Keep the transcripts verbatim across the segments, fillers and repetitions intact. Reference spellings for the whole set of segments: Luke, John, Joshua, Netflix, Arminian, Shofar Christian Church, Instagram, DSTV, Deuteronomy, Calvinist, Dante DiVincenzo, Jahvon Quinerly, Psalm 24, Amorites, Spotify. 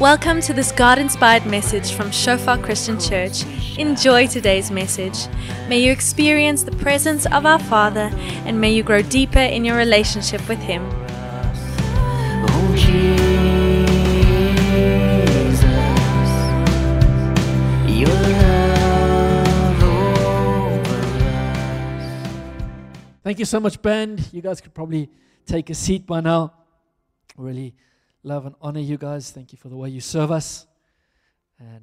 Welcome to this God-inspired message from Shofar Christian Church. Enjoy today's message. May you experience the presence of our Father and may you grow deeper in your relationship with Him. Thank you so much, band. You guys could probably take a seat by now. Really love and honor you guys. Thank you for the way you serve us. And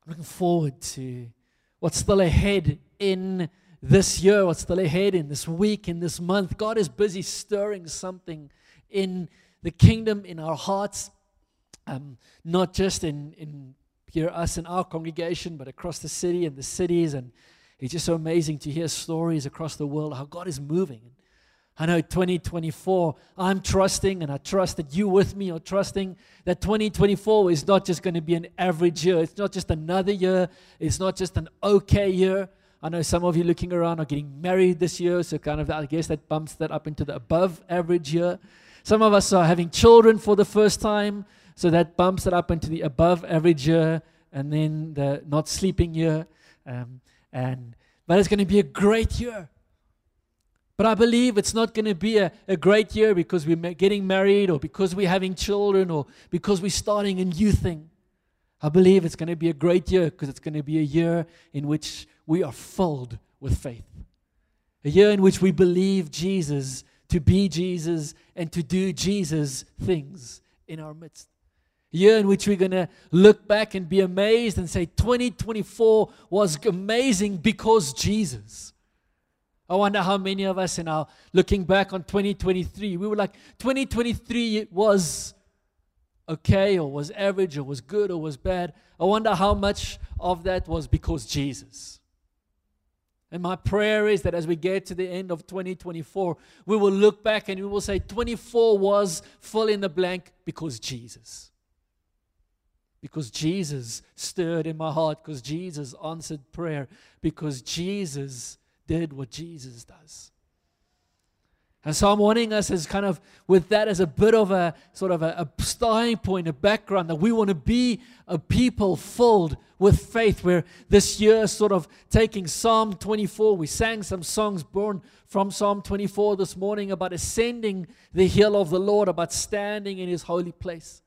I'm looking forward to what's still ahead in this year, what's still ahead in this week, in this month. God is busy stirring something in the kingdom, in our hearts, um, not just in, in here us in our congregation, but across the city and the cities. And it's just so amazing to hear stories across the world, how God is moving. I know twenty twenty-four, I'm trusting, and I trust that you with me are trusting, that twenty twenty-four is not just going to be an average year. It's not just another year. It's not just an okay year. I know some of you looking around are getting married this year, so kind of, I guess that bumps that up into the above average year. Some of us are having children for the first time, so that bumps it up into the above average year, and then the not sleeping year. Um, And, but it's going to be a great year. But I believe it's not going to be a, a great year because we're getting married or because we're having children or because we're starting a new thing. I believe it's going to be a great year because it's going to be a year in which we are filled with faith. A year in which we believe Jesus to be Jesus and to do Jesus things in our midst. Year in which we're going to look back and be amazed and say twenty twenty-four was amazing because Jesus. I wonder how many of us are now looking back on twenty twenty-three. We were like, twenty twenty-three was okay or was average or was good or was bad. I wonder how much of that was because Jesus. And my prayer is that as we get to the end of twenty twenty-four, we will look back and we will say twenty-four was fill in the blank because Jesus. Because Jesus stirred in my heart, because Jesus answered prayer, because Jesus did what Jesus does. And so I'm wanting us as kind of with that as a bit of a sort of a, a starting point, a background, that we want to be a people filled with faith, where this year sort of taking Psalm twenty-four, we sang some songs born from Psalm twenty-four this morning about ascending the hill of the Lord, about standing in His holy place,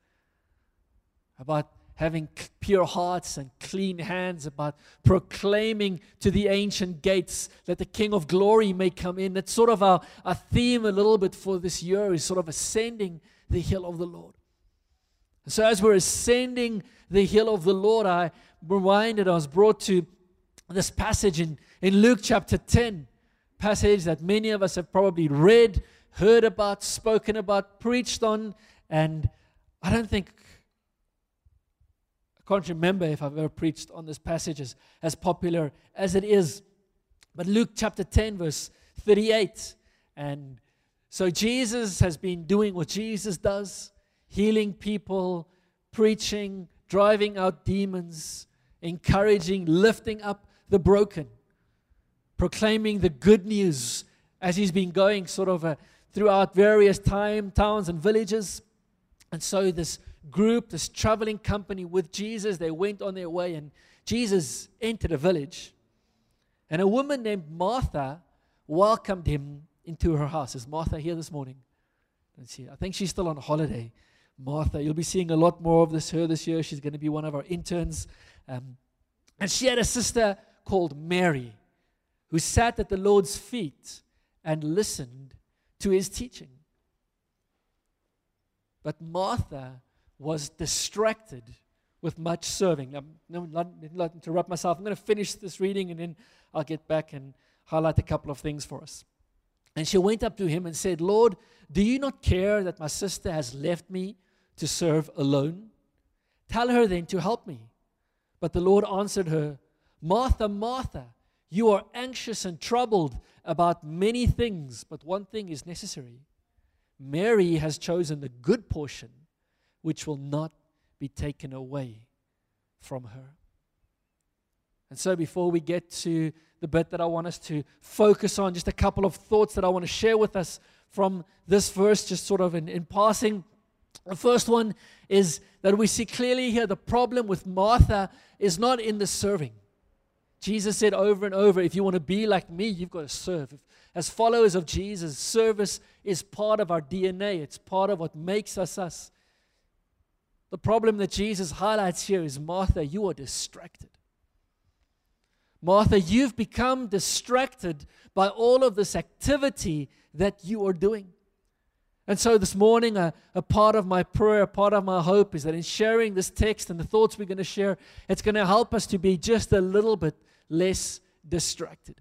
about having pure hearts and clean hands, about proclaiming to the ancient gates that the King of Glory may come in. That's sort of our, our theme a little bit for this year, is sort of ascending the hill of the Lord. And so as we're ascending the hill of the Lord, I reminded, I was brought to this passage in, in Luke chapter ten, passage that many of us have probably read, heard about, spoken about, preached on, and I don't think... can't remember if I've ever preached on this passage as, as popular as it is. But Luke chapter ten, verse thirty-eight. And so Jesus has been doing what Jesus does, healing people, preaching, driving out demons, encouraging, lifting up the broken, proclaiming the good news as He's been going sort of uh, throughout various time, towns and villages. And so this group, this traveling company with Jesus, they went on their way, and Jesus entered a village, and a woman named Martha welcomed Him into her house. Is Martha here this morning? Let's see. I think she's still on holiday. Martha, you'll be seeing a lot more of this her this year. She's going to be one of our interns. Um, and she had a sister called Mary who sat at the Lord's feet and listened to His teaching. But Martha was distracted with much serving. I'm not, not interrupt myself. I'm going to finish this reading, and then I'll get back and highlight a couple of things for us. And she went up to Him and said, "Lord, do you not care that my sister has left me to serve alone? Tell her then to help me." But the Lord answered her, "Martha, Martha, you are anxious and troubled about many things, but one thing is necessary. Mary has chosen the good portion, which will not be taken away from her." And so before we get to the bit that I want us to focus on, just a couple of thoughts that I want to share with us from this verse, just sort of in, in passing. The first one is that we see clearly here the problem with Martha is not in the serving. Jesus said over and over, if you want to be like me, you've got to serve. If, as followers of Jesus, service is part of our D N A. It's part of what makes us us. The problem that Jesus highlights here is, Martha, you are distracted. Martha, you've become distracted by all of this activity that you are doing. And so this morning, a, a part of my prayer, a part of my hope is that in sharing this text and the thoughts we're going to share, it's going to help us to be just a little bit less distracted,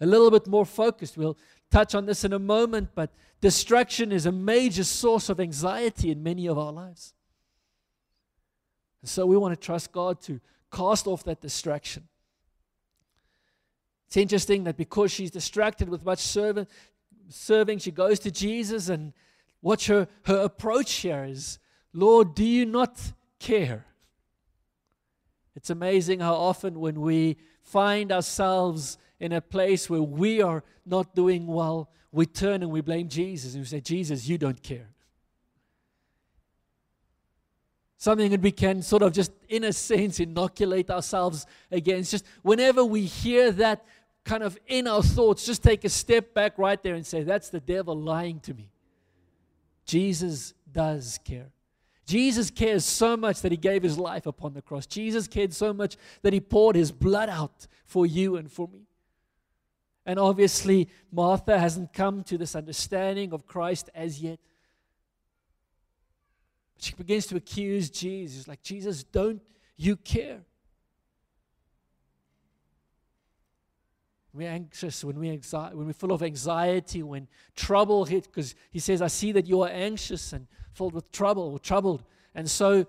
a little bit more focused. We'll touch on this in a moment, but distraction is a major source of anxiety in many of our lives. And so we want to trust God to cast off that distraction. It's interesting that because she's distracted with much serving, serving, she goes to Jesus, and watch her, her approach here is, Lord, do you not care? It's amazing how often when we find ourselves in a place where we are not doing well, we turn and we blame Jesus, and we say, Jesus, you don't care. Something that we can sort of just, in a sense, inoculate ourselves against. Just whenever we hear that kind of in our thoughts, just take a step back right there and say, that's the devil lying to me. Jesus does care. Jesus cares so much that he gave his life upon the cross. Jesus cared so much that he poured his blood out for you and for me. And obviously, Martha hasn't come to this understanding of Christ as yet. She begins to accuse Jesus, like, Jesus, don't you care? We're anxious, when, we anxi- when we're full of anxiety, when trouble hits, because he says, I see that you are anxious and filled with trouble, or troubled. And so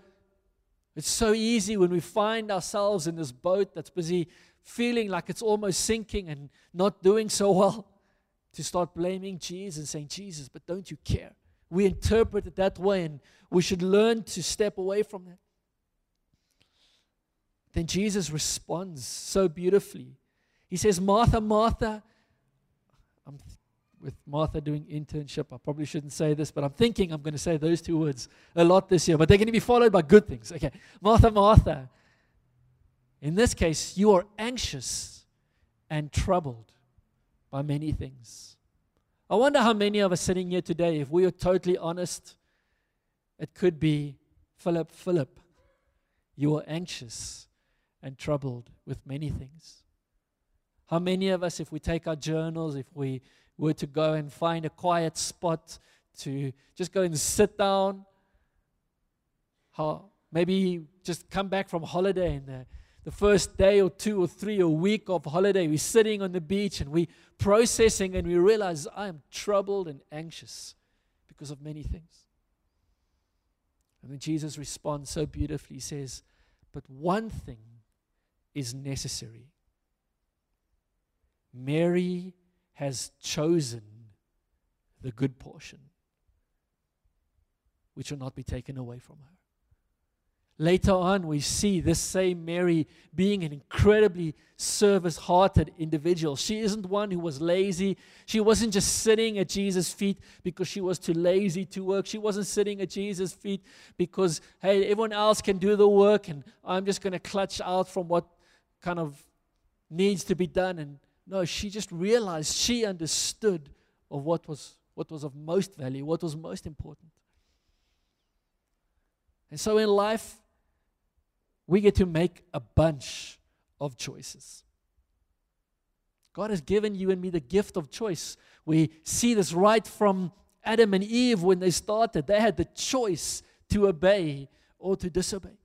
it's so easy when we find ourselves in this boat that's busy feeling like it's almost sinking and not doing so well, to start blaming Jesus and saying, Jesus, but don't you care? We interpret it that way, and we should learn to step away from that. Then Jesus responds so beautifully. He says, Martha, Martha, I'm th- with Martha doing internship, I probably shouldn't say this, but I'm thinking I'm going to say those two words a lot this year, but they're going to be followed by good things. Okay, Martha, Martha, in this case, you are anxious and troubled by many things. I wonder how many of us sitting here today, if we are totally honest, it could be, Philip, Philip, you are anxious and troubled with many things. How many of us, if we take our journals, if we were to go and find a quiet spot to just go and sit down, how maybe just come back from holiday and the, the first day or two or three or week of holiday, we're sitting on the beach and we're processing and we realize I am troubled and anxious because of many things. And then Jesus responds so beautifully. He says, but one thing is necessary. Mary has chosen the good portion, which will not be taken away from her. Later on, we see this same Mary being an incredibly service-hearted individual. She isn't one who was lazy. She wasn't just sitting at Jesus' feet because she was too lazy to work. She wasn't sitting at Jesus' feet because, hey, everyone else can do the work and I'm just going to clutch out from what kind of needs to be done. And no, she just realized, she understood of what was, what was of most value, what was most important. And so in life, we get to make a bunch of choices. God has given you and me the gift of choice. We see this right from Adam and Eve when they started. They had the choice to obey or to disobey.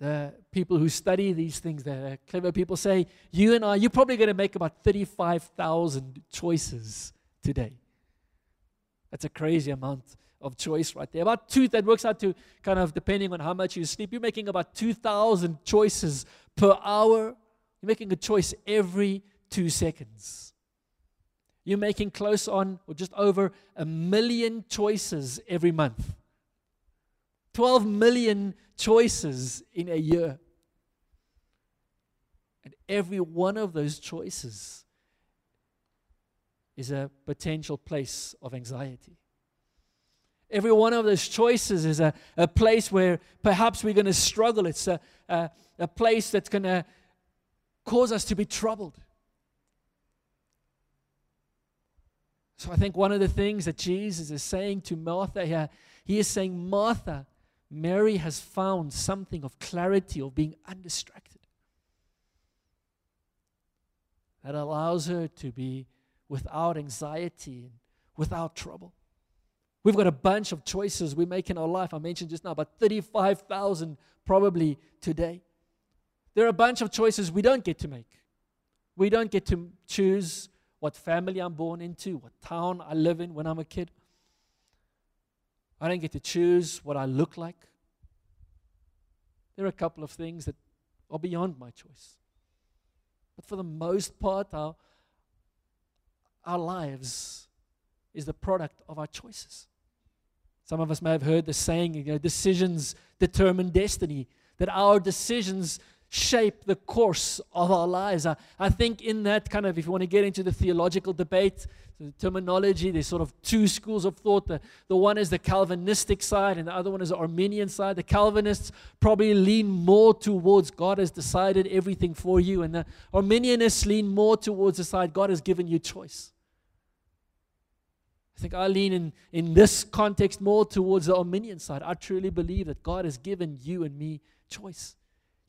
The people who study these things, the clever people say, you and I, you're probably going to make about thirty-five thousand choices today. That's a crazy amount of choice right there. About two, that works out to kind of depending on how much you sleep. You're making about two thousand choices per hour. You're making a choice every two seconds. You're making close on or just over a million choices every month. twelve million choices in a year. And every one of those choices is a potential place of anxiety. Every one of those choices is a, a place where perhaps we're going to struggle. It's a, a, a place that's going to cause us to be troubled. So I think one of the things that Jesus is saying to Martha here, he is saying, Martha, Mary has found something of clarity, of being undistracted. That allows her to be without anxiety and without trouble. We've got a bunch of choices we make in our life. I mentioned just now about thirty-five thousand probably today. There are a bunch of choices we don't get to make. We don't get to choose what family I'm born into, what town I live in when I'm a kid. I don't get to choose what I look like. There are a couple of things that are beyond my choice. But for the most part, our, our lives is the product of our choices. Some of us may have heard the saying, you know, decisions determine destiny, that our decisions shape the course of our lives. I, I think in that kind of, if you want to get into the theological debate, the terminology, there's sort of two schools of thought. The, the one is the Calvinistic side, and the other one is the Arminian side. The Calvinists probably lean more towards God has decided everything for you, and the Arminianists lean more towards the side God has given you choice. I think I lean in, in this context more towards the Arminian side. I truly believe that God has given you and me choice.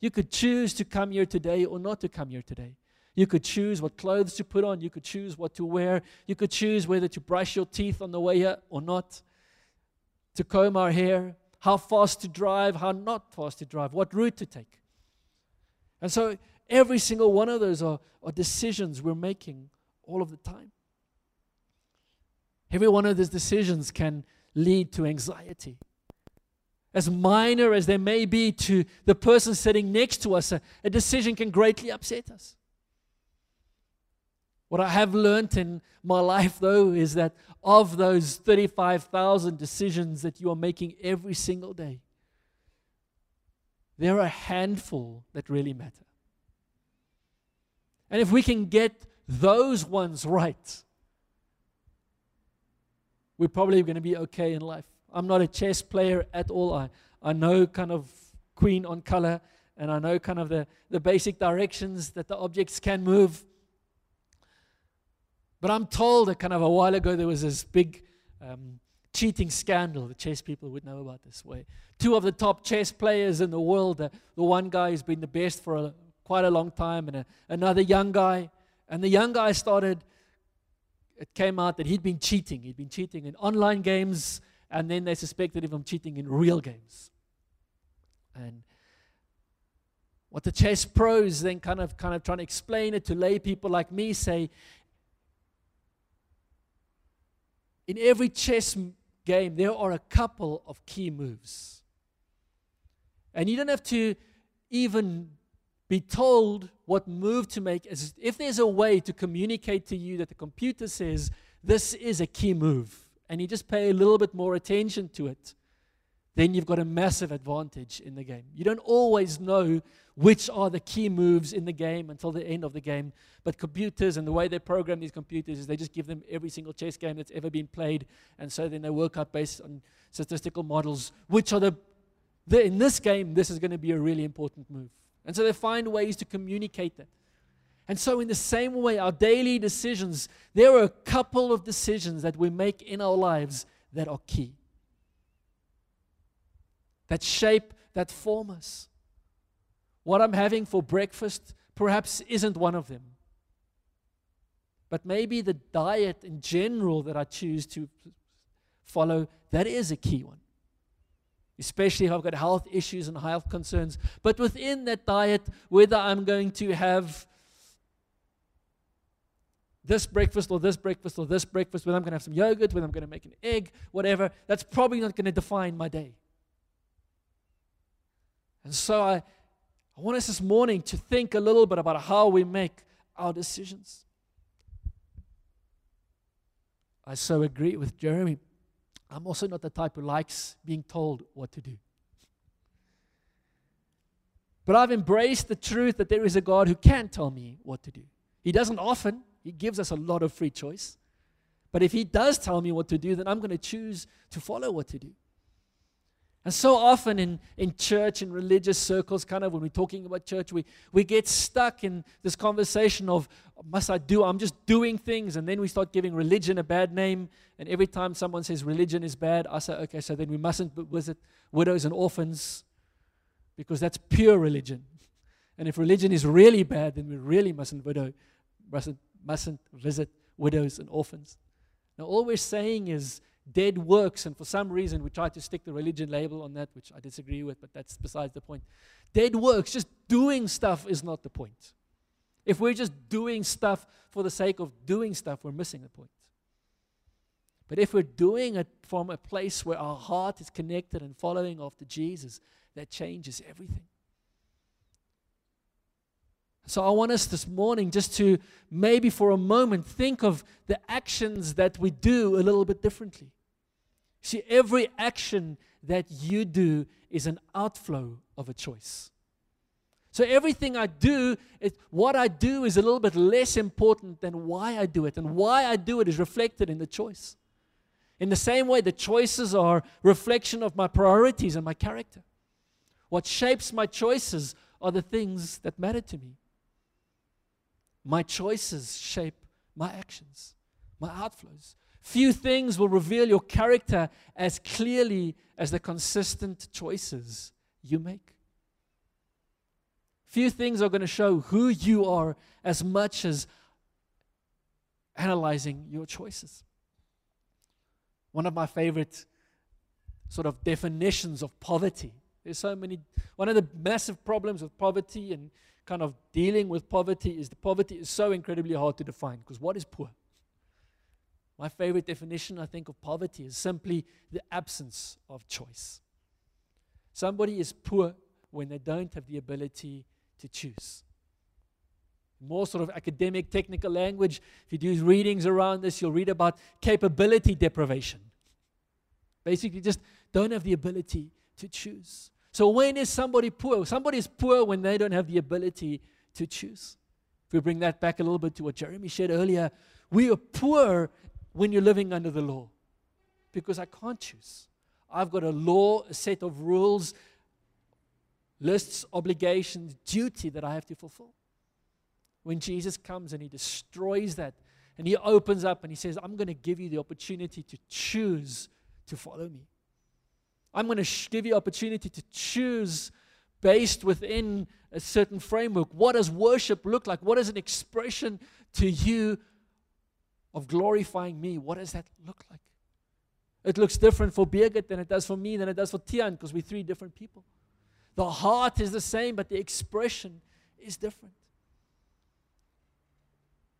You could choose to come here today or not to come here today. You could choose what clothes to put on. You could choose what to wear. You could choose whether to brush your teeth on the way here or not, to comb our hair, how fast to drive, how not fast to drive, what route to take. And so every single one of those are, are decisions we're making all of the time. Every one of those decisions can lead to anxiety. As minor as they may be to the person sitting next to us, a, a decision can greatly upset us. What I have learned in my life, though, is that of those thirty-five thousand decisions that you are making every single day, there are a handful that really matter. And if we can get those ones right, we're probably going to be okay in life. I'm not a chess player at all. I, I know kind of queen on color, and I know kind of the, the basic directions that the objects can move. But I'm told that kind of a while ago there was this big um, cheating scandal. The chess people would know about this way. Two of the top chess players in the world, the, the one guy who's been the best for a, quite a long time, and a, another young guy. And the young guy started, it came out that he'd been cheating. He'd been cheating in online games. And then they suspected him of cheating in real games. And what the chess pros then kind of kind of trying to explain it to lay people like me say, in every chess game, there are a couple of key moves. And you don't have to even be told what move to make. If there's a way to communicate to you that the computer says, this is a key move, and you just pay a little bit more attention to it, then you've got a massive advantage in the game. You don't always know which are the key moves in the game until the end of the game, but computers and the way they program these computers is they just give them every single chess game that's ever been played, and so then they work out based on statistical models, which are the, the in this game, this is going to be a really important move. And so they find ways to communicate that. And so in the same way, our daily decisions, there are a couple of decisions that we make in our lives that are key, that shape, that form us. What I'm having for breakfast perhaps isn't one of them. But maybe the diet in general that I choose to follow, that is a key one, especially if I've got health issues and health concerns. But within that diet, whether I'm going to have this breakfast or this breakfast or this breakfast, whether I'm going to have some yogurt, whether I'm going to make an egg, whatever, that's probably not going to define my day. And so I, I want us this morning to think a little bit about how we make our decisions. I so agree with Jeremy. I'm also not the type who likes being told what to do. But I've embraced the truth that there is a God who can tell me what to do. He doesn't often. He gives us a lot of free choice. But if he does tell me what to do, then I'm going to choose to follow what to do. And so often in, in church, in religious circles, kind of when we're talking about church, we, we get stuck in this conversation of, must I do? I'm just doing things. And then we start giving religion a bad name. And every time someone says religion is bad, I say, okay, so then we mustn't visit widows and orphans because that's pure religion. And if religion is really bad, then we really mustn't widow, mustn't, mustn't visit widows and orphans. Now, all we're saying is dead works, and for some reason we try to stick the religion label on that, which I disagree with, but that's besides the point. Dead works, just doing stuff, is not the point. If we're just doing stuff for the sake of doing stuff, we're missing the point. But if we're doing it from a place where our heart is connected and following after Jesus, that changes everything. So I want us this morning just to maybe for a moment think of the actions that we do a little bit differently. See, every action that you do is an outflow of a choice. So everything I do, it, what I do is a little bit less important than why I do it. And why I do it is reflected in the choice. In the same way, the choices are a reflection of my priorities and my character. What shapes my choices are the things that matter to me. My choices shape my actions, my outflows. Few things will reveal your character as clearly as the consistent choices you make. Few things are going to show who you are as much as analyzing your choices. One of my favorite sort of definitions of poverty. There's so many. One of the massive problems with poverty and kind of dealing with poverty is the poverty is so incredibly hard to define, because what is poor? My favorite definition, I think, of poverty is simply the absence of choice. Somebody is poor when they don't have the ability to choose. More sort of academic, technical language, if you do readings around this, you'll read about capability deprivation. Basically, just don't have the ability to choose. So when is somebody poor? Somebody is poor when they don't have the ability to choose. If we bring that back a little bit to what Jeremy shared earlier, we are poor when you're living under the law, because I can't choose. I've got a law, a set of rules, lists, obligations, duty that I have to fulfill. When Jesus comes and he destroys that, and he opens up and he says, I'm going to give you the opportunity to choose to follow me. I'm going to sh- give you opportunity to choose based within a certain framework. What does worship look like? What is an expression to you of glorifying me? What does that look like? It looks different for Birgit than it does for me, than it does for Tian, because we're three different people. The heart is the same, but the expression is different.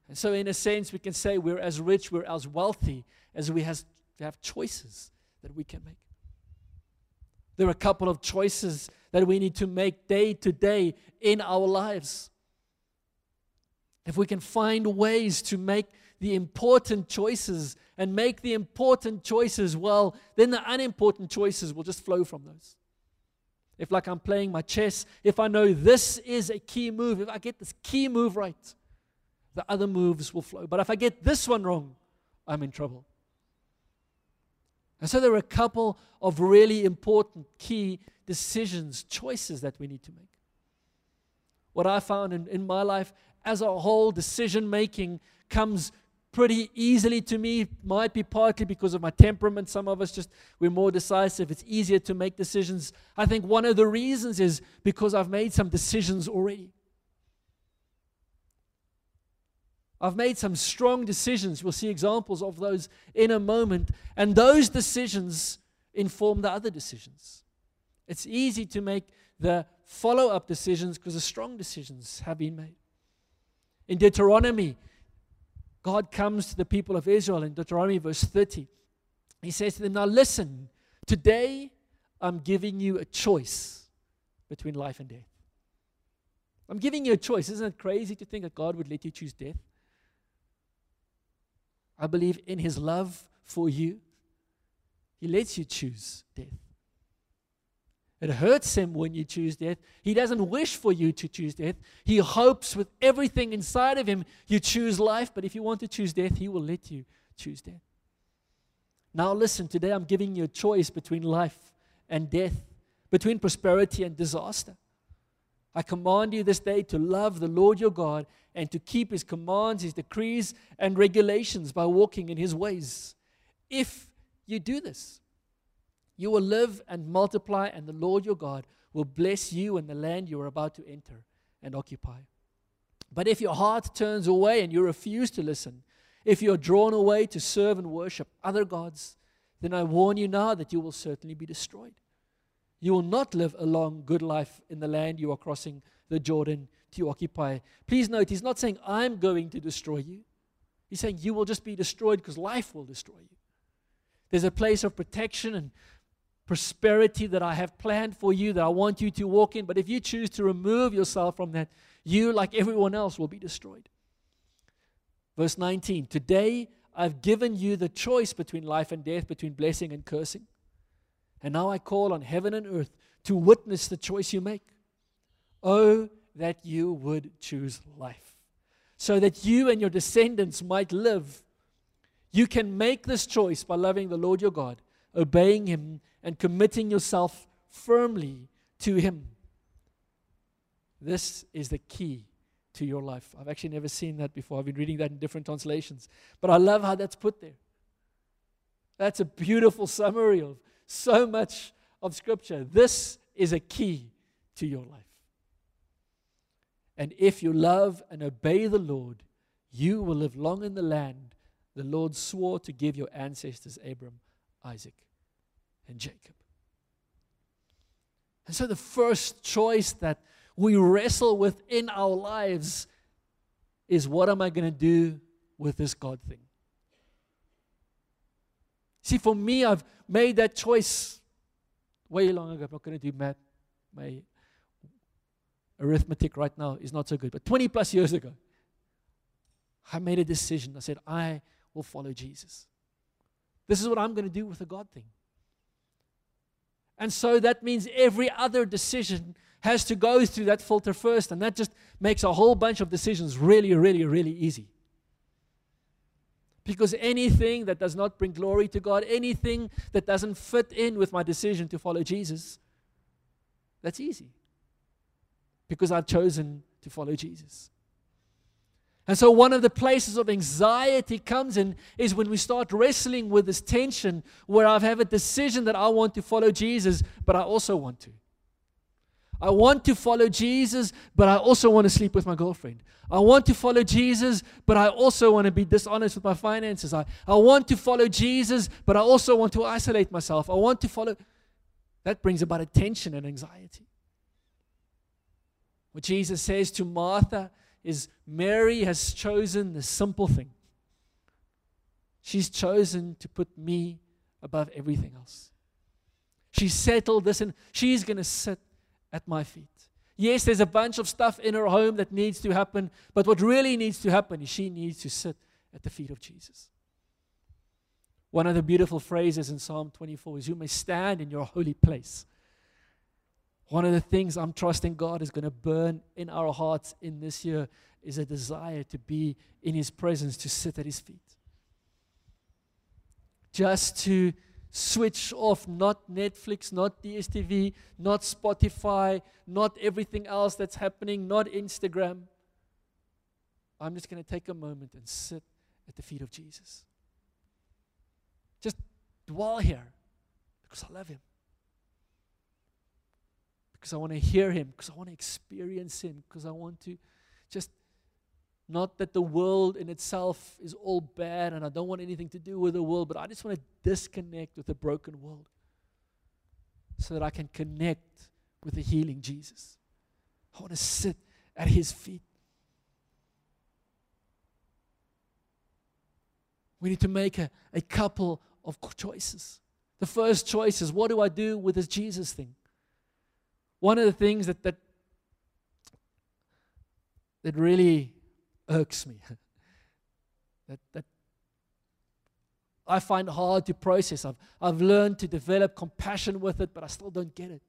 And so in a sense, we can say we're as rich, we're as wealthy as we has, have choices that we can make. There are a couple of choices that we need to make day to day in our lives. If we can find ways to make the important choices and make the important choices well, then the unimportant choices will just flow from those. If, like I'm playing my chess, if I know this is a key move, if I get this key move right, the other moves will flow. But if I get this one wrong, I'm in trouble. And so there are a couple of really important key decisions, choices that we need to make. What I found in, in my life as a whole, decision making comes pretty easily to me. Might be partly because of my temperament. Some of us just, we're more decisive. It's easier to make decisions. I think one of the reasons is because I've made some decisions already. I've made some strong decisions. We'll see examples of those in a moment. And those decisions inform the other decisions. It's easy to make the follow-up decisions because the strong decisions have been made. In Deuteronomy, God comes to the people of Israel in Deuteronomy verse thirty. He says to them, now listen, today I'm giving you a choice between life and death. I'm giving you a choice. Isn't it crazy to think that God would let you choose death? I believe in his love for you, he lets you choose death. It hurts him when you choose death. He doesn't wish for you to choose death. He hopes with everything inside of him you choose life, but if you want to choose death, he will let you choose death. Now listen, today I'm giving you a choice between life and death, between prosperity and disaster. I command you this day to love the Lord your God and to keep His commands, His decrees, and regulations by walking in His ways. If you do this, you will live and multiply, and the Lord your God will bless you in the land you are about to enter and occupy. But if your heart turns away and you refuse to listen, if you are drawn away to serve and worship other gods, then I warn you now that you will certainly be destroyed. You will not live a long, good life in the land you are crossing the Jordan to occupy. Please note, he's not saying, I'm going to destroy you. He's saying, you will just be destroyed because life will destroy you. There's a place of protection and prosperity that I have planned for you, that I want you to walk in. But if you choose to remove yourself from that, you, like everyone else, will be destroyed. Verse nineteen, today I've given you the choice between life and death, between blessing and cursing. And now I call on heaven and earth to witness the choice you make. Oh, that you would choose life, so that you and your descendants might live. You can make this choice by loving the Lord your God, obeying Him, and committing yourself firmly to Him. This is the key to your life. I've actually never seen that before. I've been reading that in different translations. But I love how that's put there. That's a beautiful summary of so much of Scripture. This is a key to your life. And if you love and obey the Lord, you will live long in the land the Lord swore to give your ancestors Abram, Isaac, and Jacob. And so the first choice that we wrestle with in our lives is, what am I going to do with this God thing? See, for me, I've made that choice way long ago. I'm not going to do math. My arithmetic right now is not so good. But twenty plus years ago, I made a decision. I said, I will follow Jesus. This is what I'm going to do with the God thing. And so that means every other decision has to go through that filter first. And that just makes a whole bunch of decisions really, really, really easy. Because anything that does not bring glory to God, anything that doesn't fit in with my decision to follow Jesus, that's easy. Because I've chosen to follow Jesus. And so one of the places of anxiety comes in is when we start wrestling with this tension where I have a decision that I want to follow Jesus, but I also want to. I want to follow Jesus, but I also want to sleep with my girlfriend. I want to follow Jesus, but I also want to be dishonest with my finances. I, I want to follow Jesus, but I also want to isolate myself. I want to follow. That brings about a tension and anxiety. What Jesus says to Martha is, Mary has chosen the simple thing. She's chosen to put me above everything else. She settled this, and she's going to sit at my feet. Yes, there's a bunch of stuff in her home that needs to happen, but what really needs to happen is she needs to sit at the feet of Jesus. One of the beautiful phrases in Psalm twenty-four is, you may stand in your holy place. One of the things I'm trusting God is going to burn in our hearts in this year is a desire to be in His presence, to sit at His feet. Just to switch off, not Netflix, not D S T V, not Spotify, not everything else that's happening, not Instagram. I'm just going to take a moment and sit at the feet of Jesus. Just dwell here because I love Him. Because I want to hear Him, because I want to experience Him, because I want to just, not that the world in itself is all bad and I don't want anything to do with the world, but I just want to disconnect with the broken world so that I can connect with the healing Jesus. I want to sit at His feet. We need to make a, a couple of choices. The first choice is, what do I do with this Jesus thing? One of the things that that, that really irks me, that, that I find hard to process. I've, I've learned to develop compassion with it, but I still don't get it,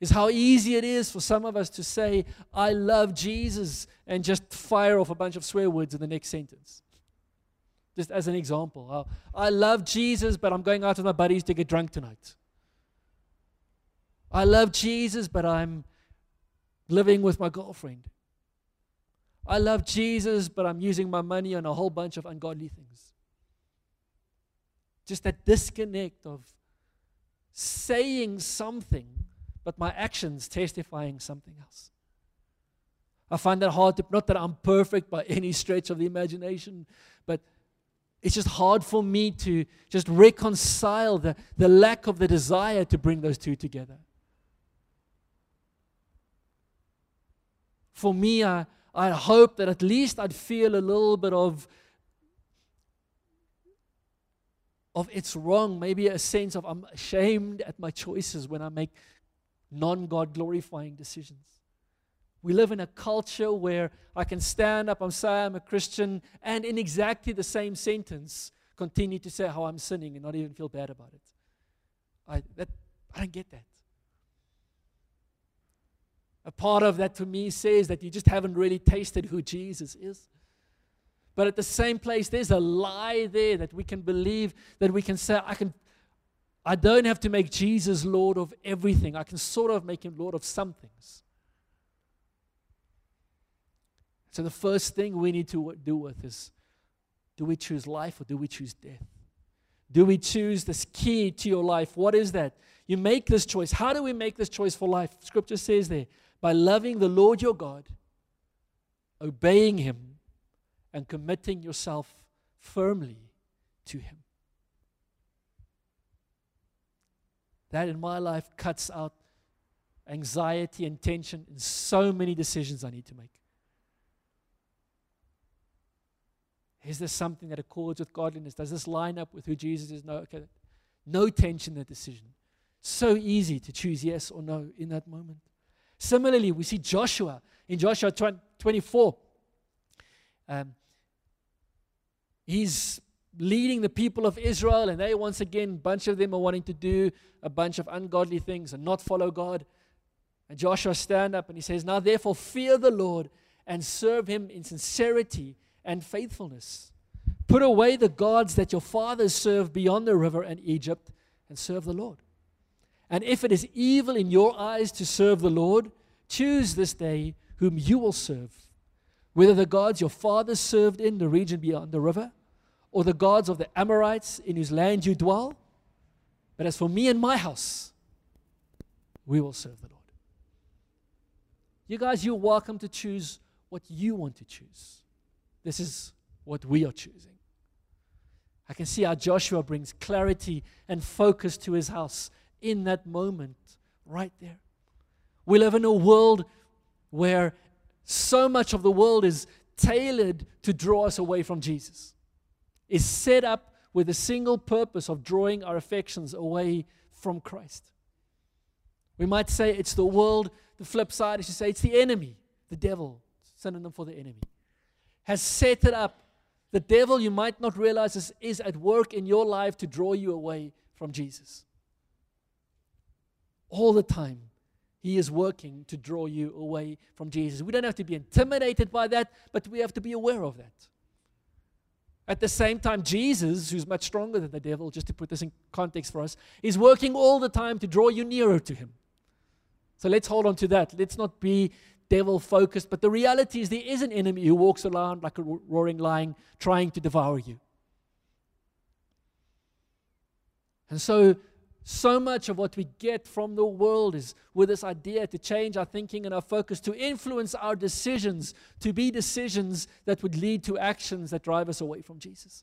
is how easy it is for some of us to say, I love Jesus, and just fire off a bunch of swear words in the next sentence. just as an example. Oh, I love Jesus, but I'm going out with my buddies to get drunk tonight. I love Jesus, but I'm living with my girlfriend. I love Jesus, but I'm using my money on a whole bunch of ungodly things. Just that disconnect of saying something, but my actions testifying something else. I find that hard to, not that I'm perfect by any stretch of the imagination, but it's just hard for me to just reconcile the, the lack of the desire to bring those two together. For me, I, I hope that at least I'd feel a little bit of, of it's wrong, maybe a sense of I'm ashamed at my choices when I make non-God glorifying decisions. We live in a culture where I can stand up, I'm saying I'm a Christian, and in exactly the same sentence, continue to say how I'm sinning and not even feel bad about it. I, that, I don't get that. A part of that to me says that you just haven't really tasted who Jesus is. But at the same place, there's a lie there that we can believe, that we can say, I can, I don't have to make Jesus Lord of everything. I can sort of make him Lord of some things. So the first thing we need to do with is, do we choose life or do we choose death? Do we choose this key to your life? What is that? You make this choice. How do we make this choice for life? Scripture says there, by loving the Lord your God, obeying him, and committing yourself firmly to him. That in my life cuts out anxiety and tension in so many decisions I need to make. Is this something that accords with godliness? Does this line up with who Jesus is? No, okay. No tension in the decision. So easy to choose yes or no in that moment. Similarly, we see Joshua in Joshua twenty-four. Um, he's leading the people of Israel, and they once again, a bunch of them are wanting to do a bunch of ungodly things and not follow God. And Joshua stands up and he says, "Now therefore fear the Lord and serve him in sincerity and faithfulness. Put away the gods that your fathers served beyond the river and Egypt, and serve the Lord. And if it is evil in your eyes to serve the Lord, choose this day whom you will serve, whether the gods your fathers served in the region beyond the river, or the gods of the Amorites in whose land you dwell. But as for me and my house, we will serve the Lord." You guys, you're welcome to choose what you want to choose. This is what we are choosing. I can see how Joshua brings clarity and focus to his house in that moment right there. We live in a world where so much of the world is tailored to draw us away from Jesus. It's set up with a single purpose of drawing our affections away from Christ. We might say it's the world. The flip side is to say it's the enemy, the devil, synonym for the enemy. Has set it up. The devil, you might not realize, is, is at work in your life to draw you away from Jesus. All the time, he is working to draw you away from Jesus. We don't have to be intimidated by that, but we have to be aware of that. At the same time, Jesus, who's much stronger than the devil, just to put this in context for us, is working all the time to draw you nearer to him. So let's hold on to that. Let's not be devil-focused, but the reality is there is an enemy who walks around like a roaring lion trying to devour you. And so, so much of what we get from the world is with this idea to change our thinking and our focus, to influence our decisions, to be decisions that would lead to actions that drive us away from Jesus.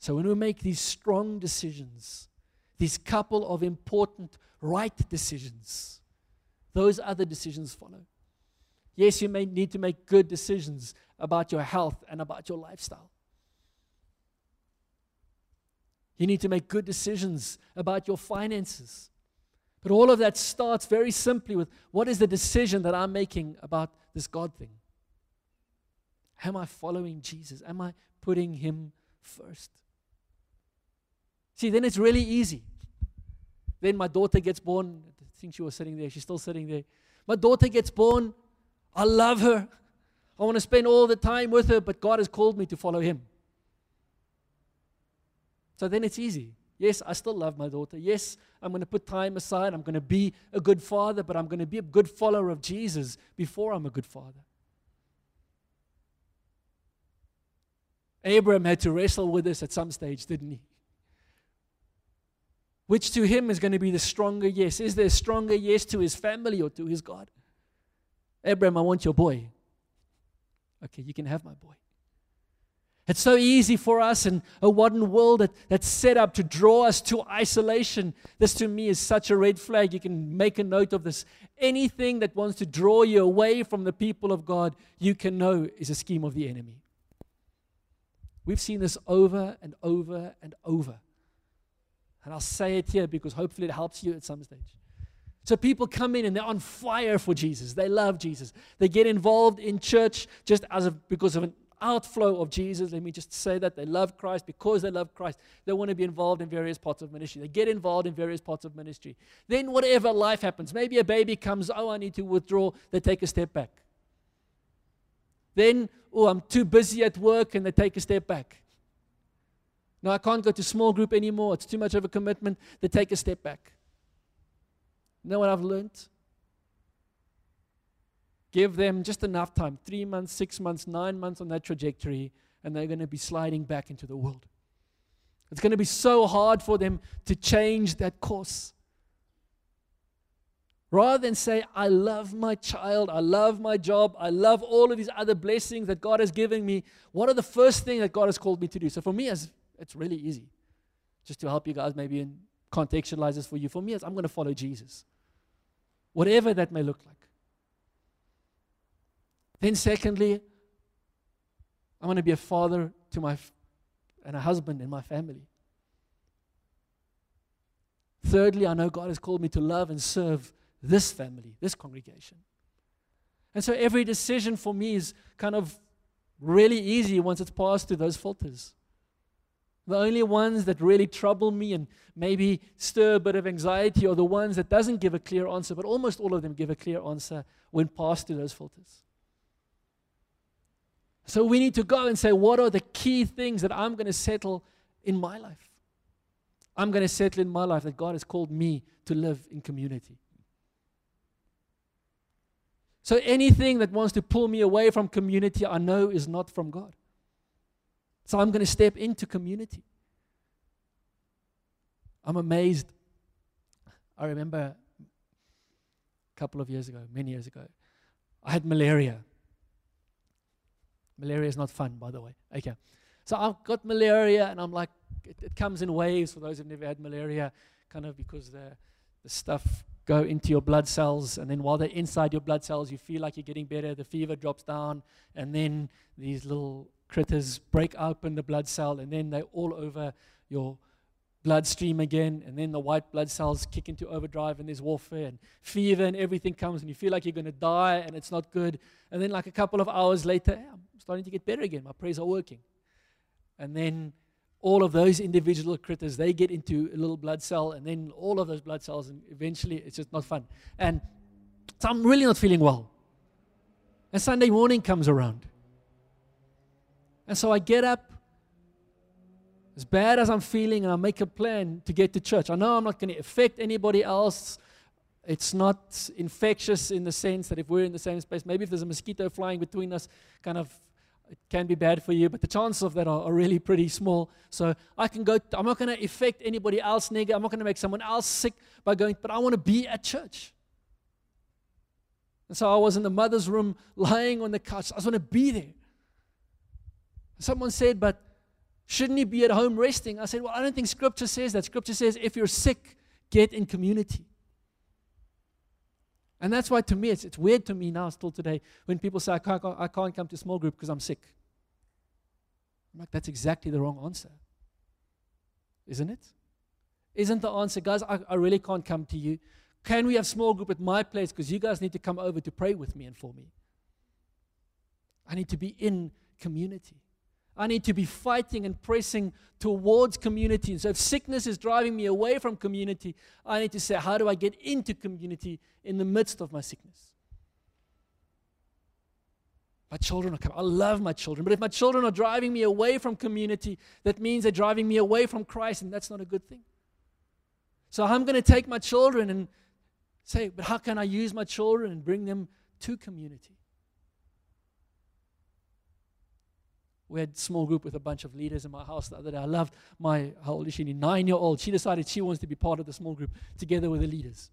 So when we make these strong decisions, these couple of important right decisions, those other decisions follow. Yes, you may need to make good decisions about your health and about your lifestyle. You need to make good decisions about your finances. But all of that starts very simply with, what is the decision that I'm making about this God thing? Am I following Jesus? Am I putting him first? See, then it's really easy. Then my daughter gets born. I think she was sitting there. She's still sitting there. My daughter gets born. I love her. I want to spend all the time with her, but God has called me to follow him. So then it's easy. Yes, I still love my daughter. Yes, I'm going to put time aside. I'm going to be a good father, but I'm going to be a good follower of Jesus before I'm a good father. Abraham had to wrestle with this at some stage, didn't he? Which to him is going to be the stronger yes? Is there a stronger yes to his family or to his God? Abraham, I want your boy. Okay, you can have my boy. It's so easy for us in a modern world that, that's set up to draw us to isolation. This to me is such a red flag. You can make a note of this. Anything that wants to draw you away from the people of God, you can know is a scheme of the enemy. We've seen this over and over and over. And I'll say it here because hopefully it helps you at some stage. So people come in and they're on fire for Jesus. They love Jesus. They get involved in church just as of, because of an outflow of Jesus. Let me just say that. They love Christ because they love Christ. They want to be involved in various parts of ministry. They get involved in various parts of ministry. Then whatever life happens, maybe a baby comes, oh, I need to withdraw. They take a step back. Then, oh, I'm too busy at work, and they take a step back. No, I can't go to small group anymore. It's too much of a commitment. They take a step back. You know what I've learned? Give them just enough time, three months, six months, nine months on that trajectory, and they're going to be sliding back into the world. It's going to be so hard for them to change that course. Rather than say, I love my child, I love my job, I love all of these other blessings that God has given me, what are the first things that God has called me to do? So for me, it's, it's really easy. Just to help you guys maybe and contextualize this for you. For me, it's, I'm going to follow Jesus. Whatever that may look like. Then secondly, I'm going to be a father to my f- and a husband in my family. Thirdly, I know God has called me to love and serve this family, this congregation. And so every decision for me is kind of really easy once it's passed through those filters. The only ones that really trouble me and maybe stir a bit of anxiety are the ones that doesn't give a clear answer, but almost all of them give a clear answer when passed through those filters. So we need to go and say, what are the key things that I'm going to settle in my life? I'm going to settle in my life that God has called me to live in community. So anything that wants to pull me away from community, I know is not from God. So I'm going to step into community. I'm amazed. I remember a couple of years ago, many years ago, I had malaria. Malaria is not fun, by the way. Okay. So I've got malaria, and I'm like, it, it comes in waves for those who've never had malaria, kind of because the, the stuff go into your blood cells, and then while they're inside your blood cells, you feel like you're getting better, the fever drops down, and then these little critters break open the blood cell, and then they're all over your bloodstream again, and then the white blood cells kick into overdrive, and there's warfare and fever, and everything comes, and you feel like you're going to die, and it's not good. And then like a couple of hours later, hey, I'm starting to get better again. My prayers are working. And then all of those individual critters, they get into a little blood cell, and then all of those blood cells, and eventually it's just not fun. And so I'm really not feeling well. And Sunday morning comes around. And so I get up, as bad as I'm feeling, and I make a plan to get to church. I know I'm not going to affect anybody else. It's not infectious in the sense that if we're in the same space, maybe if there's a mosquito flying between us, kind of it can be bad for you, but the chances of that are, are really pretty small. So I can go, I'm not going to affect anybody else, nigga. I'm not going to make someone else sick by going, but I want to be at church. And so I was in the mother's room, lying on the couch. I just want to be there. Someone said, but shouldn't he be at home resting? I said, well, I don't think Scripture says that. Scripture says if you're sick, get in community. And that's why to me, it's, it's weird to me now still today when people say, I can't, I can't come to small group because I'm sick. I'm like, that's exactly the wrong answer. Isn't it? Isn't the answer, guys, I, I really can't come to you. Can we have small group at my place because you guys need to come over to pray with me and for me? I need to be in community. I need to be fighting and pressing towards community. And so if sickness is driving me away from community, I need to say, how do I get into community in the midst of my sickness? My children are coming. I love my children. But if my children are driving me away from community, that means they're driving me away from Christ, and that's not a good thing. So I'm going to take my children and say, but how can I use my children and bring them to community? We had a small group with a bunch of leaders in my house the other day. I loved my, how old is she? nine-year-old. She decided she wants to be part of the small group together with the leaders.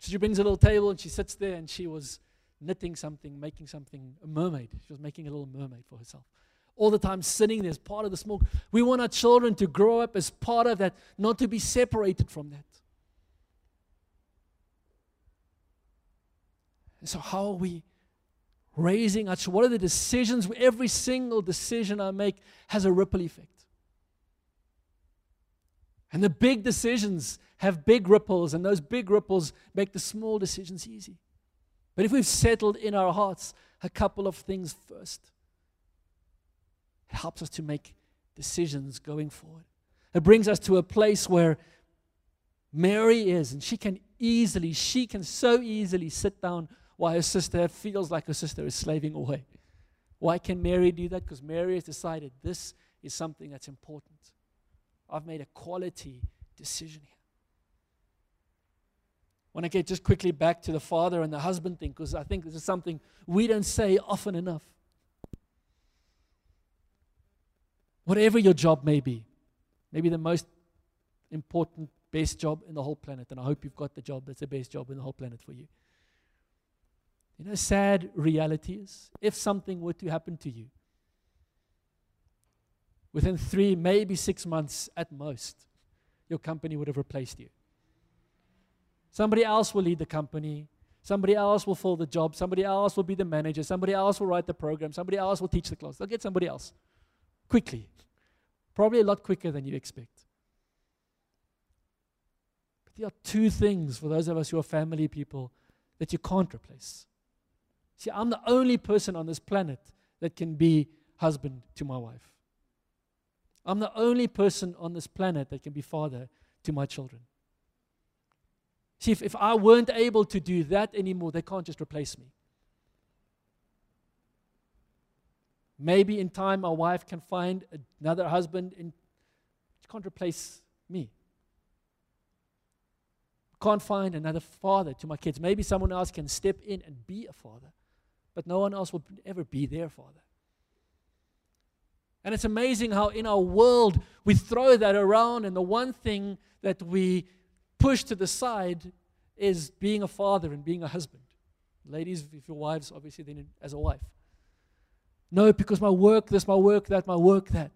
So she brings a little table and she sits there, and she was knitting something, making something, a mermaid. She was making a little mermaid for herself. All the time sitting there as part of the small group. We want our children to grow up as part of that, not to be separated from that. And so how are we raising our children? What are the decisions? Every single decision I make has a ripple effect. And the big decisions have big ripples, and those big ripples make the small decisions easy. But if we've settled in our hearts a couple of things first, it helps us to make decisions going forward. It brings us to a place where Mary is, and she can easily, she can so easily sit down while her sister feels like her sister is slaving away. Why can Mary do that? Because Mary has decided this is something that's important. I've made a quality decision here. I want to get just quickly back to the father and the husband thing, because I think this is something we don't say often enough. Whatever your job may be, maybe the most important, best job in the whole planet, and I hope you've got the job that's the best job in the whole planet for you. You know, sad reality is, if something were to happen to you, within three, maybe six months at most, your company would have replaced you. Somebody else will lead the company. Somebody else will fill the job. Somebody else will be the manager. Somebody else will write the program. Somebody else will teach the class. They'll get somebody else quickly, probably a lot quicker than you expect. But there are two things for those of us who are family people that you can't replace. See, I'm the only person on this planet that can be husband to my wife. I'm the only person on this planet that can be father to my children. See, if, if I weren't able to do that anymore, they can't just replace me. Maybe in time my wife can find another husband. In, she can't replace me. Can't find another father to my kids. Maybe someone else can step in and be a father, but no one else will ever be their father. And it's amazing how in our world we throw that around, and the one thing that we push to the side is being a father and being a husband. Ladies, if you're wives, obviously then as a wife. No, because my work this, my work that, my work that.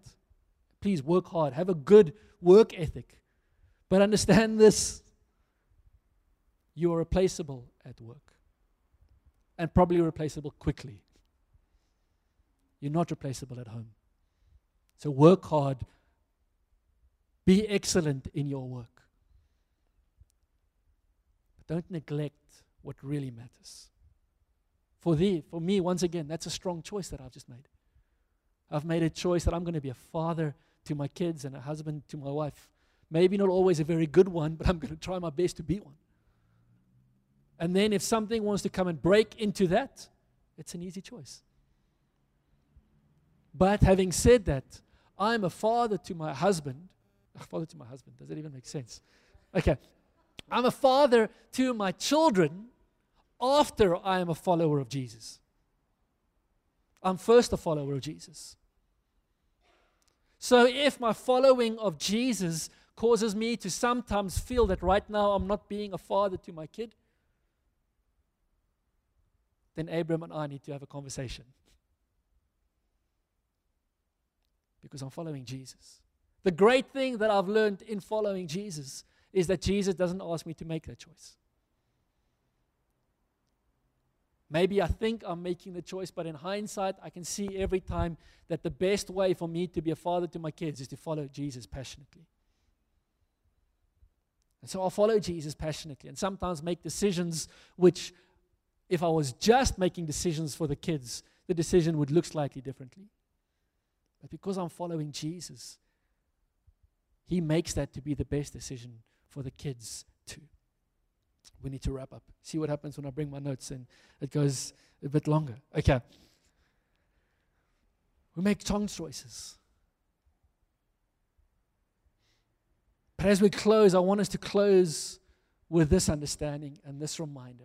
Please work hard. Have a good work ethic. But understand this. You are replaceable at work, and probably replaceable quickly. You're not replaceable at home. So work hard. Be excellent in your work. But don't neglect what really matters. For thee, for me, once again, that's a strong choice that I've just made. I've made a choice that I'm going to be a father to my kids and a husband to my wife. Maybe not always a very good one, but I'm going to try my best to be one. And then if something wants to come and break into that, it's an easy choice. But having said that, I'm a father to my husband. A father to my husband, does that even make sense? Okay. I'm a father to my children after I am a follower of Jesus. I'm first a follower of Jesus. So if my following of Jesus causes me to sometimes feel that right now I'm not being a father to my kid, then Abram and I need to have a conversation. Because I'm following Jesus. The great thing that I've learned in following Jesus is that Jesus doesn't ask me to make that choice. Maybe I think I'm making the choice, but in hindsight, I can see every time that the best way for me to be a father to my kids is to follow Jesus passionately. And so I'll follow Jesus passionately and sometimes make decisions which, if I was just making decisions for the kids, the decision would look slightly differently. But because I'm following Jesus, He makes that to be the best decision for the kids too. We need to wrap up. See what happens when I bring my notes and it goes a bit longer. Okay. We make song choices. But as we close, I want us to close with this understanding and this reminder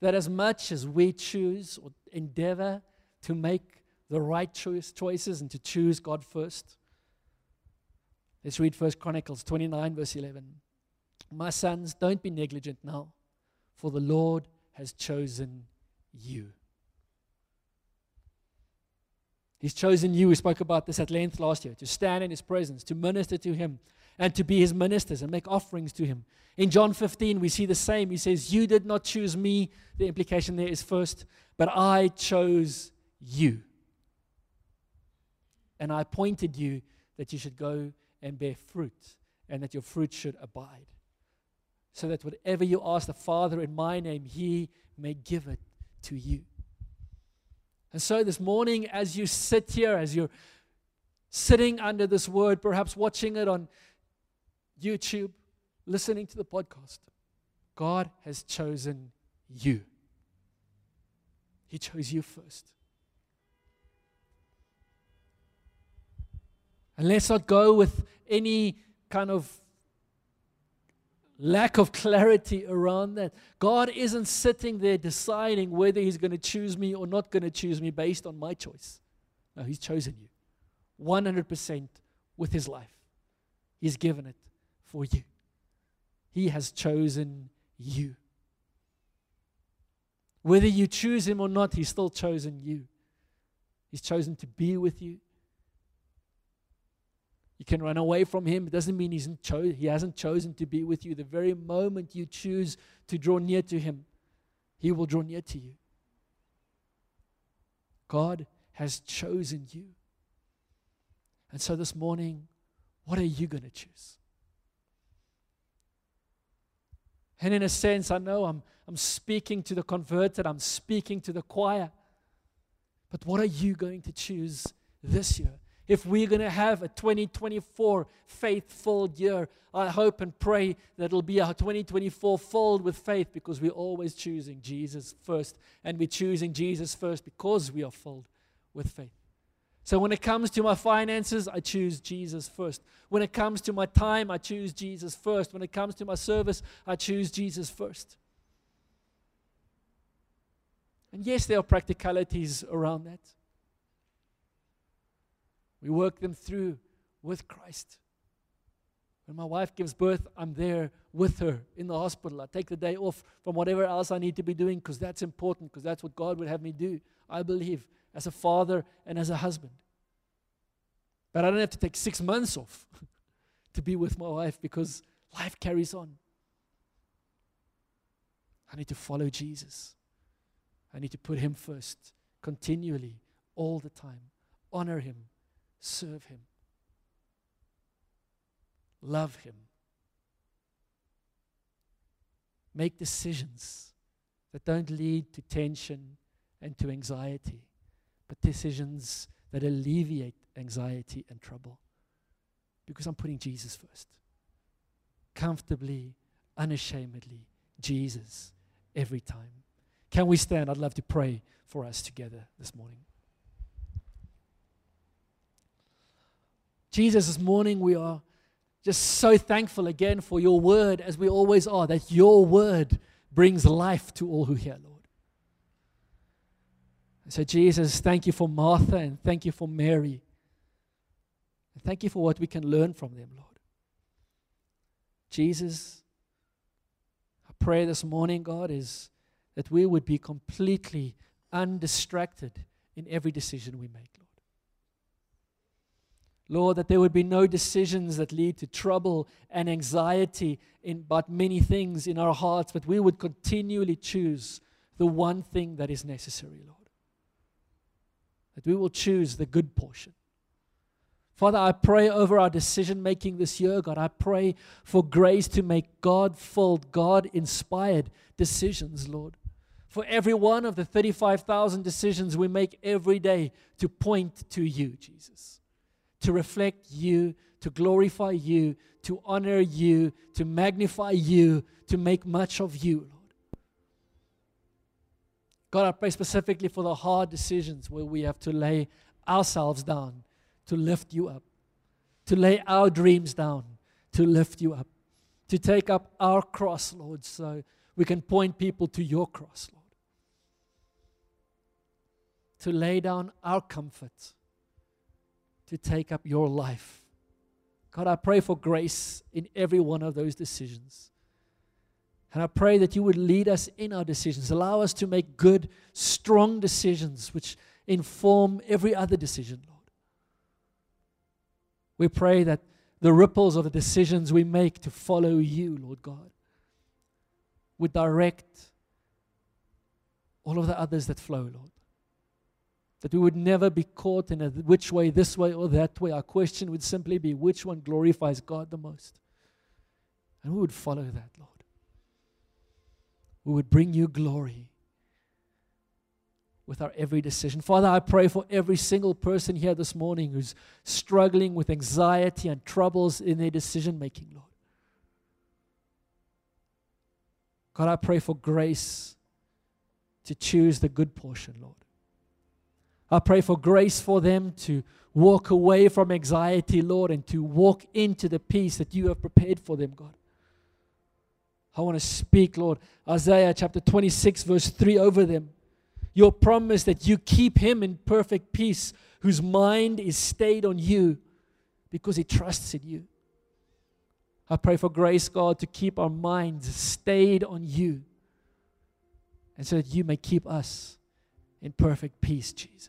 that as much as we choose or endeavor to make the right choice, choices and to choose God first, let's read First Chronicles twenty-nine, verse eleven. My sons, don't be negligent now, for the Lord has chosen you. He's chosen you. We spoke about this at length last year, to stand in His presence, to minister to Him, and to be His ministers and make offerings to Him. In John fifteen, we see the same. He says, you did not choose me. The implication there is first, but I chose you. And I appointed you that you should go and bear fruit, and that your fruit should abide, so that whatever you ask the Father in my name, He may give it to you. And so this morning, as you sit here, as you're sitting under this word, perhaps watching it on YouTube, listening to the podcast, God has chosen you. He chose you first. And let's not go with any kind of lack of clarity around that. God isn't sitting there deciding whether He's going to choose me or not going to choose me based on my choice. No, He's chosen you one hundred percent with His life. He's given it for you. He has chosen you. Whether you choose Him or not, He's still chosen you. He's chosen to be with you. You can run away from Him. It doesn't mean he's cho- He hasn't chosen to be with you. The very moment you choose to draw near to Him, He will draw near to you. God has chosen you. And so this morning, what are you going to choose? And in a sense, I know I'm, I'm speaking to the converted. I'm speaking to the choir. But what are you going to choose this year? If we're going to have a twenty twenty-four faith-filled year, I hope and pray that it'll be a twenty twenty-four filled with faith, because we're always choosing Jesus first, and we're choosing Jesus first because we are filled with faith. So when it comes to my finances, I choose Jesus first. When it comes to my time, I choose Jesus first. When it comes to my service, I choose Jesus first. And yes, there are practicalities around that. We work them through with Christ. When my wife gives birth, I'm there with her in the hospital. I take the day off from whatever else I need to be doing, because that's important, because that's what God would have me do, I believe, as a father and as a husband. But I don't have to take six months off to be with my wife, because life carries on. I need to follow Jesus. I need to put Him first, continually, all the time. Honor Him. Serve Him. Love Him. Make decisions that don't lead to tension and to anxiety, but decisions that alleviate anxiety and trouble, because I'm putting Jesus first. Comfortably, unashamedly, Jesus every time. Can we stand? I'd love to pray for us together this morning. Jesus, this morning we are just so thankful again for your word, as we always are, that your word brings life to all who hear, Lord. And so Jesus, thank you for Martha, and thank you for Mary. And thank you for what we can learn from them, Lord. Jesus, I pray this morning, God, is that we would be completely undistracted in every decision we make, Lord. Lord, that there would be no decisions that lead to trouble and anxiety in but many things in our hearts, but we would continually choose the one thing that is necessary, Lord. That we will choose the good portion. Father, I pray over our decision-making this year, God. I pray for grace to make God-filled, God-inspired decisions, Lord. For every one of the thirty-five thousand decisions we make every day to point to you, Jesus. To reflect you, to glorify you, to honor you, to magnify you, to make much of you, Lord. God, I pray specifically for the hard decisions where we have to lay ourselves down to lift you up, to lay our dreams down to lift you up, to take up our cross, Lord, so we can point people to your cross, Lord, to lay down our comfort, to take up your life. God, I pray for grace in every one of those decisions. And I pray that you would lead us in our decisions. Allow us to make good, strong decisions which inform every other decision, Lord. We pray that the ripples of the decisions we make to follow you, Lord God, would direct all of the others that flow, Lord. That we would never be caught in a which way, this way or that way. Our question would simply be, which one glorifies God the most? And we would follow that, Lord. We would bring you glory with our every decision. Father, I pray for every single person here this morning who's struggling with anxiety and troubles in their decision-making, Lord. God, I pray for grace to choose the good portion, Lord. I pray for grace for them to walk away from anxiety, Lord, and to walk into the peace that you have prepared for them, God. I want to speak, Lord, Isaiah chapter twenty-six, verse three over them. Your promise that you keep him in perfect peace, whose mind is stayed on you because he trusts in you. I pray for grace, God, to keep our minds stayed on you and so that you may keep us in perfect peace, Jesus.